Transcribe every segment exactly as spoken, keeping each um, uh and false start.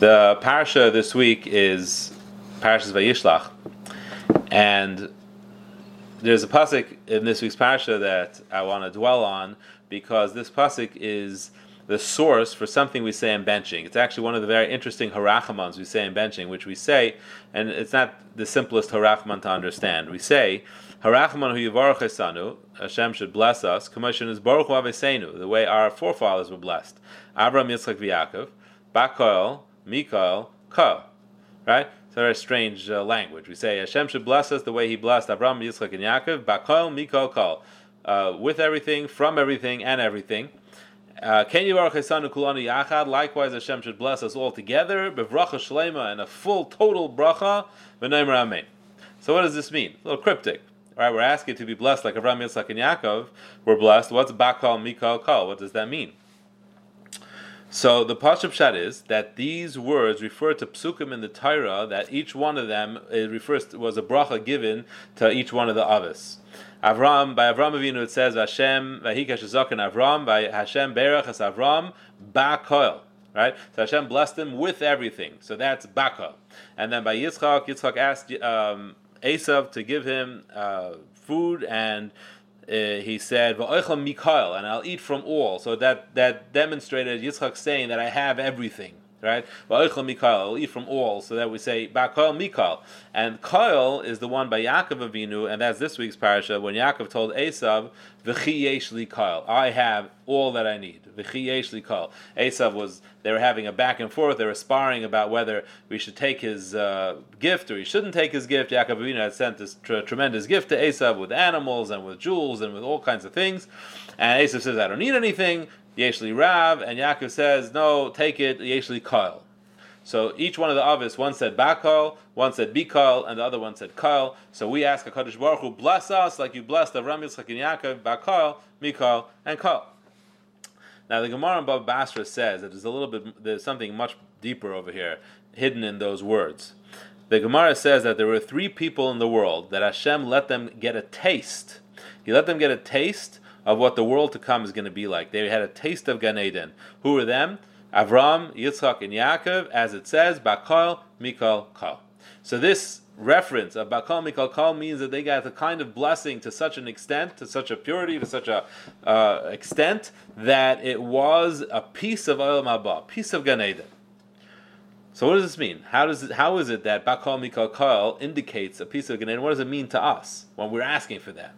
The parasha this week is Parashas Vayishlach, and there's a pasuk in this week's parasha that I want to dwell on, because this pasuk is the source for something we say in benching. It's actually one of the very interesting harachamans we say in benching, which we say, and it's not the simplest harachaman to understand. We say, Harachaman hu yivarach esanu, Hashem should bless us, Kamashin is baruch hu avesenu, the way our forefathers were blessed. Avraham, Yitzchak, Yaakov, Bakoel, Mikael, Ko. Right? It's a very strange uh, language. We say Hashem should bless us the way He blessed Abraham, Yitzchak, and Yaakov. Bakoel, Mikael, Ko. Uh, with everything, from everything, and everything. Uh, likewise, Hashem should bless us all together. Bevracha shleima, and a full, total bracha. V'neimer amen. So what does this mean? It's a little cryptic. Right? We're asking to be blessed like Abraham, Yitzchak, and Yaakov were blessed. What's Bakoel, Mikael, Ko? What does that mean? So the Pashup Shat is that these words refer to psukim in the Torah, that each one of them it refers to, was a bracha given to each one of the avos. Avram, by Avram Avinu it says Hashem v'hikash zaken Avram, by Hashem berach es Avram Bakoel. Right, so Hashem blessed him with everything. So that's Bakoel. And then by Yitzchak, Yitzchak asked um, Esav to give him uh, food, and Uh, he said, "Va'oichel Mikael," and I'll eat from all. So that, that demonstrated Yitzchak saying that I have everything, right? Va'oichel Mikael, I'll eat from all. So that we say Bakoel Mikael, and Koel is the one by Yaakov Avinu, and that's this week's parasha when Yaakov told Esav, "V'chi yesh li Koel," I have all that I need. V'chi yesh li Koel. Esav was they were having a back and forth. They were sparring about whether we should take his uh, gift or he shouldn't take his gift. Yaakov Avinu had sent this tr- tremendous gift to Esav with animals and with jewels and with all kinds of things, and Esav says, "I don't need anything." Yesh li Rav, and Yaakov says, "No, take it." Yesh li Koel. So each one of the avos, one said Bakoel, one said Bikoel, and the other one said Koel. So we ask HaKadosh Baruch Hu, bless us like you blessed Avraham, Yitzchak, and Yaakov, Bakoel, Mikoel, and Koel. Now the Gemara Bava Basra says that there's a little bit, there's something much deeper over here, hidden in those words. The Gemara says that there were three people in the world that Hashem let them get a taste. He let them get a taste of what the world to come is going to be like. They had a taste of Gan Eden. Who were them? Avram, Yitzchak, and Yaakov, as it says, Bakoel, Mikael, Ko. So this reference of Bakoel, Mikael, Ko means that they got the kind of blessing to such an extent, to such a purity, to such a uh, extent, that it was a piece of Olam Haba, piece of Gan Eden. So what does this mean? How does it, how is it that Bakoel, Mikael, Ko indicates a piece of Gan Eden? What does it mean to us when we're asking for that?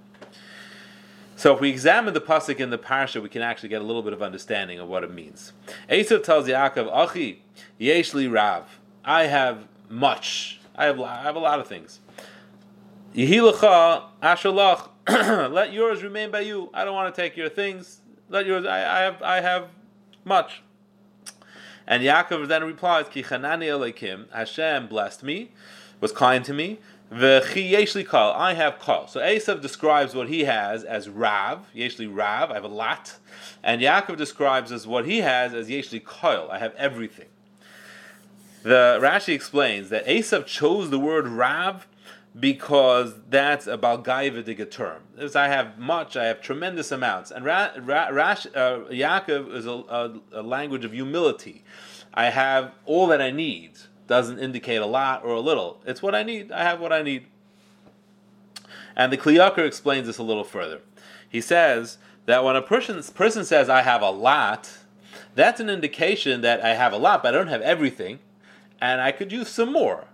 So if we examine the pasuk in the parasha, we can actually get a little bit of understanding of what it means. Esav tells Yaakov, "Achi, yesh li rav. I have much. I have, I have a lot of things. Yehi lecha asher lach. Let yours remain by you. I don't want to take your things. Let yours. I, I have. I have much." And Yaakov then replies, "Ki chanani elokim. Hashem blessed me, was kind to me. V'chi yesh li Koel, I have Koel." So Esav describes what he has as Rav, yesh li Rav, I have a lot. And Yaakov describes as what he has as yesh li Koel, I have everything. The Rashi explains that Esav chose the word Rav because that's a balgaividiga term. It's, I have much, I have tremendous amounts. And Ra- Ra- Rash, uh, Yaakov is a, a, a language of humility. I have all that I need. Doesn't indicate a lot or a little. It's what I need. I have what I need. And the Klal Yisrael explains this a little further. He says that when a person, person says, "I have a lot," that's an indication that I have a lot, but I don't have everything, and I could use some more.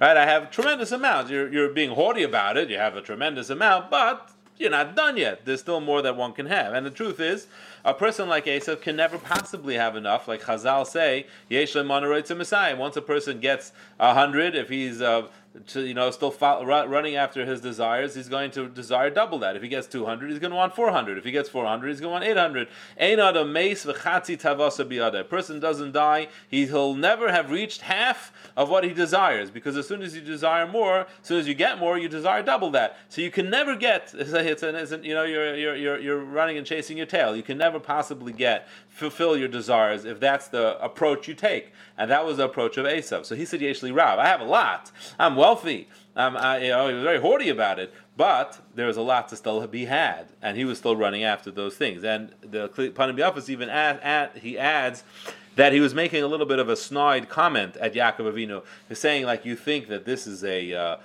Right? I have tremendous amounts. You're, you're being haughty about it. You have a tremendous amount, but you're not done yet. There's still more that one can have. And the truth is, a person like Esav can never possibly have enough. Like Chazal say, Yesh le'manoreitz Messiah. Once a person gets a hundred, if he's uh, to, you know still fo- running after his desires, he's going to desire double that. If he gets two hundred, he's going to want four hundred. If he gets four hundred, he's going to want eight hundred. Ein adam meis v'chatzi tavasa biyada. A person doesn't die, he'll never have reached half of what he desires, because as soon as you desire more, as soon as you get more, you desire double that. So you can never get. It's, it's, an, it's an, you know you're you're you're running and chasing your tail. You can never Never possibly get fulfill your desires if that's the approach you take, and that was the approach of Esav. So he said, "Yesh li Rav, I have a lot. I'm wealthy. I'm, I, you know, he was very haughty about it, but there was a lot to still be had, and he was still running after those things." And the Panim Yafas even add, add, he adds, that he was making a little bit of a snide comment at Yaakov Avinu, saying like, you think that this is a uh,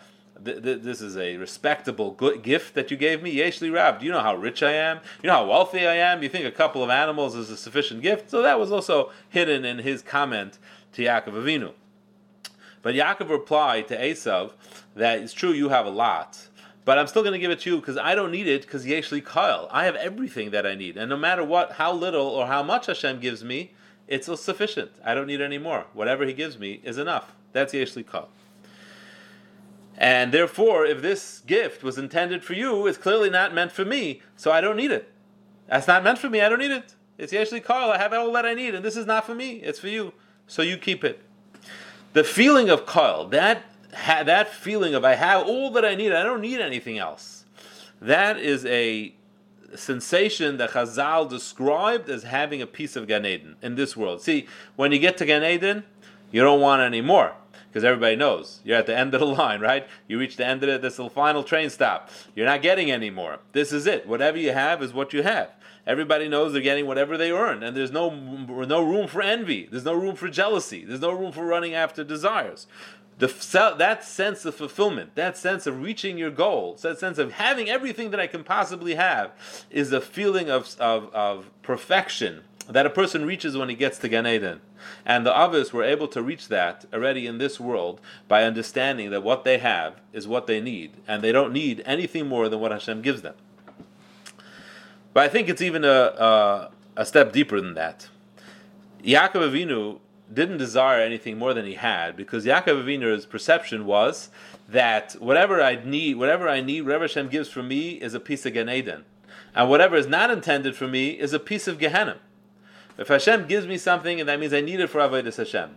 th- th- this is a respectable good gift that you gave me? Yeshli Rab, do you know how rich I am? You know how wealthy I am? You think a couple of animals is a sufficient gift? So that was also hidden in his comment to Yaakov Avinu. But Yaakov replied to Esav that it's true, you have a lot, but I'm still going to give it to you because I don't need it, because Yesh li Kol. I have everything that I need. And no matter what, how little or how much Hashem gives me, it's sufficient. I don't need any more. Whatever he gives me is enough. That's Yesh li Kol. And therefore, if this gift was intended for you, it's clearly not meant for me, so I don't need it. That's not meant for me. I don't need it. It's Yesh li Kol. I have all that I need, and this is not for me. It's for you. So you keep it. The feeling of Kol, that ha- that feeling of I have all that I need, I don't need anything else, that is a sensation that Chazal described as having a piece of Gan Eden in this world. See, when you get to Gan Eden, you don't want any more, because everybody knows you're at the end of the line, right? You reach the end of it, that's the final train stop. You're not getting any more. This is it. Whatever you have is what you have. Everybody knows they're getting whatever they earn, and there's no no room for envy. There's no room for jealousy. There's no room for running after desires. The, that sense of fulfillment, that sense of reaching your goal, that sense of having everything that I can possibly have, is a feeling of of, of perfection that a person reaches when he gets to Gan Eden. And the others were able to reach that already in this world by understanding that what they have is what they need, and they don't need anything more than what Hashem gives them. But I think it's even a, a a step deeper than that. Yaakov Avinu didn't desire anything more than he had, because Yaakov Avinu's perception was that whatever I need, whatever I need, whatever Hashem gives for me is a piece of Gan Eden, and whatever is not intended for me is a piece of Gehenna. If Hashem gives me something, and that means I need it for avodas Hashem,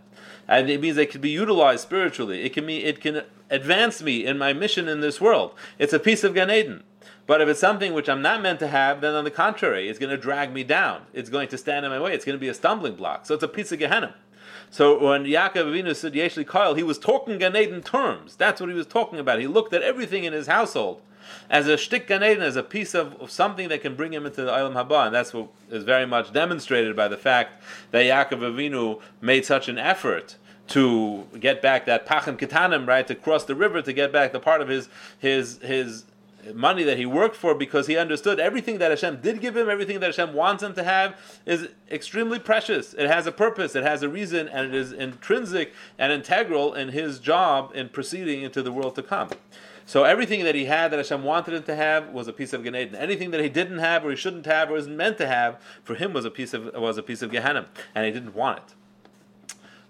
and it means it can be utilized spiritually. It can be, it can advance me in my mission in this world. It's a piece of Gan Eden. But if it's something which I'm not meant to have, then on the contrary, it's going to drag me down. It's going to stand in my way. It's going to be a stumbling block. So it's a piece of Gehenna. So when Yaakov Avinu said Yesh li Kol, he was talking Gan Eden terms. That's what he was talking about. He looked at everything in his household as a shtik Gan Eden, as a piece of, of something that can bring him into the Olam Haba. And that's what is very much demonstrated by the fact that Yaakov Avinu made such an effort to get back that Pachim Kitanim, right, to cross the river, to get back the part of his his his... money that he worked for, because he understood everything that Hashem did give him, everything that Hashem wants him to have, is extremely precious. It has a purpose, it has a reason, and it is intrinsic and integral in his job in proceeding into the world to come. So everything that he had that Hashem wanted him to have was a piece of Gan Eden. Anything that he didn't have or he shouldn't have or isn't meant to have, for him was a piece of was a piece of Gehenna, and he didn't want it.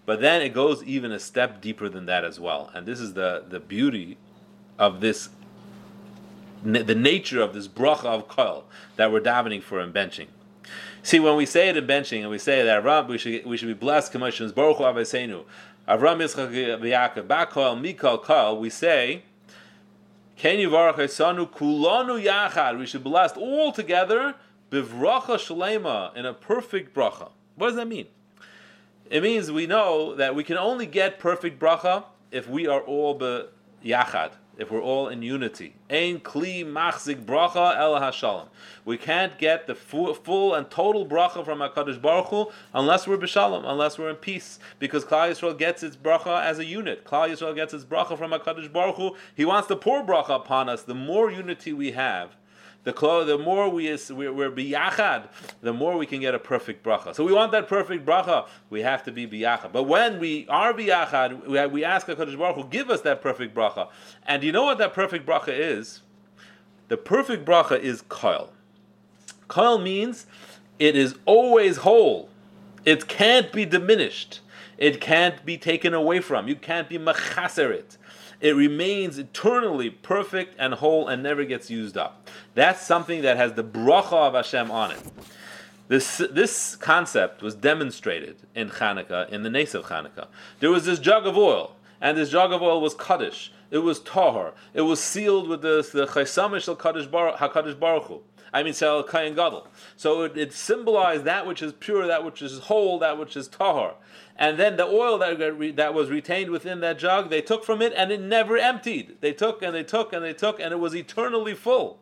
But then it goes even a step deeper than that as well, and this is the the beauty of this. The nature of this bracha of Kol that we're davening for in benching. See, when we say it in benching, and we say that Avraham, we should we should be blessed. Commissions Baruch Hu Avosenu, Avraham Yitzchak Yaakov, Bakol Mikol Kol. We say, Ken Yivarach Esanu Kulanu Yachad. We should be blessed all together bivracha shleima, in a perfect bracha. What does that mean? It means we know that we can only get perfect bracha if we are all be yachad. If we're all in unity, ein kli machzik bracha el hashalom. We can't get the full, full and total bracha from HaKadosh Baruch Hu unless we're b'shalom, unless we're in peace. Because Klal Yisrael gets its bracha as a unit. Klal Yisrael gets its bracha from HaKadosh Baruch Hu. He wants to pour bracha upon us. The more unity we have, the clo- the more we is, we're, we're biyachad, the more we can get a perfect bracha. So we want that perfect bracha. We have to be biyachad. But when we are biyachad, we, we ask HaKadosh Baruch Hu, give us that perfect bracha. And you know what that perfect bracha is? The perfect bracha is kol. Kol means it is always whole. It can't be diminished. It can't be taken away from. You can't be mechaser it. It remains eternally perfect and whole and never gets used up. That's something that has the bracha of Hashem on it. This this concept was demonstrated in Hanukkah, in the Nes of Hanukkah. There was this jug of oil, and this jug of oil was kaddish. It was tahor. It was sealed with the the chaysamish al kaddish bar hakadosh baruch hu. I mean, shel kayin gadol. So it, it symbolized that which is pure, that which is whole, that which is tahor. And then the oil that re, that was retained within that jug, they took from it, and it never emptied. They took and they took and they took, and it was eternally full.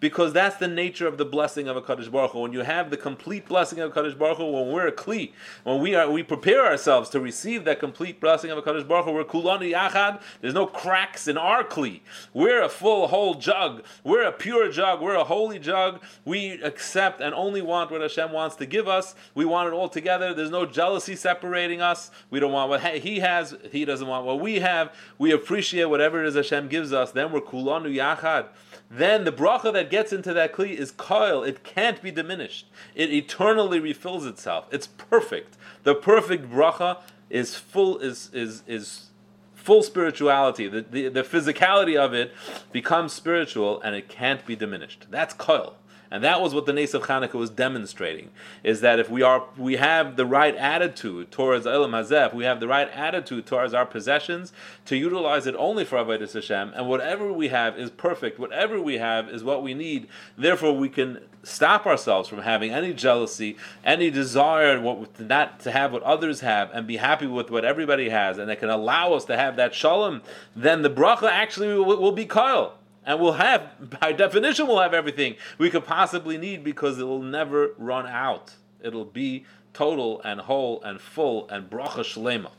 because that's the nature of the blessing of a Kadosh Baruch Hu. When you have the complete blessing of a Kadosh Baruch Hu, when we're a kli, when we are, we prepare ourselves to receive that complete blessing of a Kadosh Baruch Hu, we're kulanu yachad. There's no cracks in our kli. We're a full whole jug. We're a pure jug. We're a holy jug. We accept and only want what Hashem wants to give us. We want it all together. There's no jealousy separating us. We don't want what he has. He doesn't want what we have. We appreciate whatever it is Hashem gives us. Then we're kulanu yachad. Then the bracha that gets into that kli is koil. It can't be diminished. It eternally refills itself. It's perfect. The perfect bracha is full. Is is is full spirituality. The the, the physicality of it becomes spiritual, and it can't be diminished. That's koil. And that was what the Nes of Hanukkah was demonstrating, is that if we are, we have the right attitude towards Olam Hazeh, we have the right attitude towards our possessions, to utilize it only for avodas Hashem, and whatever we have is perfect, whatever we have is what we need, therefore we can stop ourselves from having any jealousy, any desire what, not to have what others have, and be happy with what everybody has, and that can allow us to have that shalom, then the bracha actually will, will be koil. And we'll have, by definition, we'll have everything we could possibly need because it will never run out. It'll be total and whole and full and bracha shlema.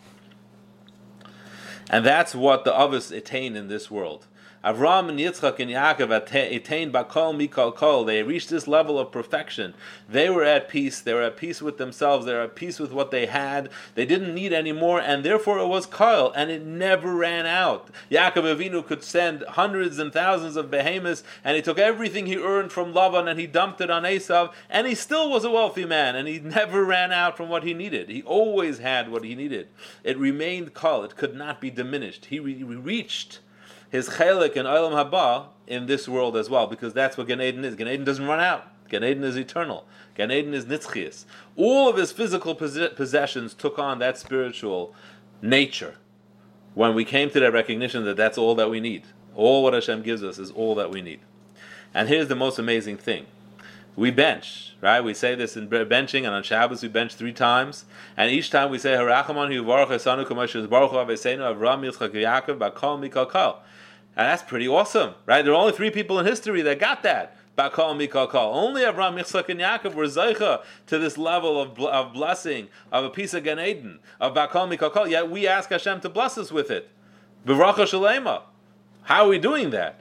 And that's what the avos attain in this world. Avraham and Yitzchak and Yaakov attained bakol mikol kol. They reached this level of perfection. They were at peace. They were at peace with themselves. They were at peace with what they had. They didn't need any more, and therefore it was kol, and it never ran out. Yaakov Avinu could send hundreds and thousands of behemoths, and he took everything he earned from Lavan and he dumped it on Esav, and he still was a wealthy man, and he never ran out from what he needed. He always had what he needed. It remained kol. It could not be diminished. He re- reached his chelik in Olam Haba in this world as well, because that's what Gan Eden is. Gan Eden doesn't run out. Gan Eden is eternal. Gan Eden is nitzchias. All of his physical possessions took on that spiritual nature when we came to that recognition that that's all that we need. All what Hashem gives us is all that we need. And here's the most amazing thing. We bench, right? We say this in benching, and on Shabbos we bench three times, and each time we say, Harachamon hu baruch esanu k'moshes baruch hu aveseinu Avram Yitzchak Yaakov bakol mikol kol. And that's pretty awesome, right? There are only three people in history that got that. Bakal Mikal Kal. Only Avraham, Yitzchak, and Yaakov were Zeicha to this level of, bl- of blessing, of a piece of Gan Eden, of Bakal Mikal Kal. Yet we ask Hashem to bless us with it. B'Racha Shalema. How are we doing that?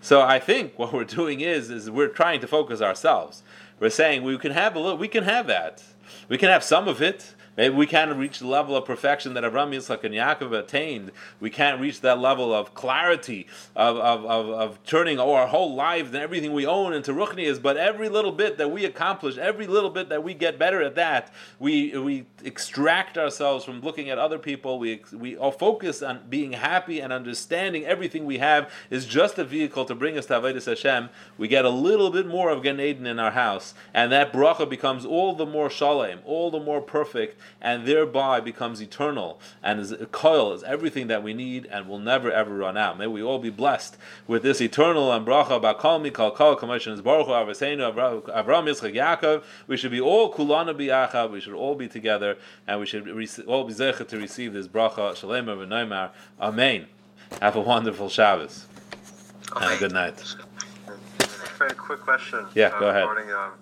So I think what we're doing is, is we're trying to focus ourselves. We're saying we can have a little, we can have that. We can have some of it. Maybe we can't reach the level of perfection that Avraham, Yitzchak, and Yaakov attained. We can't reach that level of clarity, of of of, of turning our whole lives and everything we own into Rukhniyas. But every little bit that we accomplish, every little bit that we get better at that, we we extract ourselves from looking at other people. We we focus on being happy and understanding everything we have is just a vehicle to bring us to avodas Hashem. We get a little bit more of Gan Eden in our house, and that bracha becomes all the more shalom, all the more perfect, and thereby becomes eternal, and is a koil, is everything that we need, and will never ever run out. May we all be blessed with this eternal and bracha bakal mikal kol k'moshen baruch hu aveseinu Avraham Yitzchak Yaakov. We should be all kulanu b'yachad. We should all be together, and we should all be zeichet to receive this bracha shalem v'noimar. Amen. Have a wonderful Shabbos and a good night. Very quick question. Yeah, uh, go ahead. Morning, um,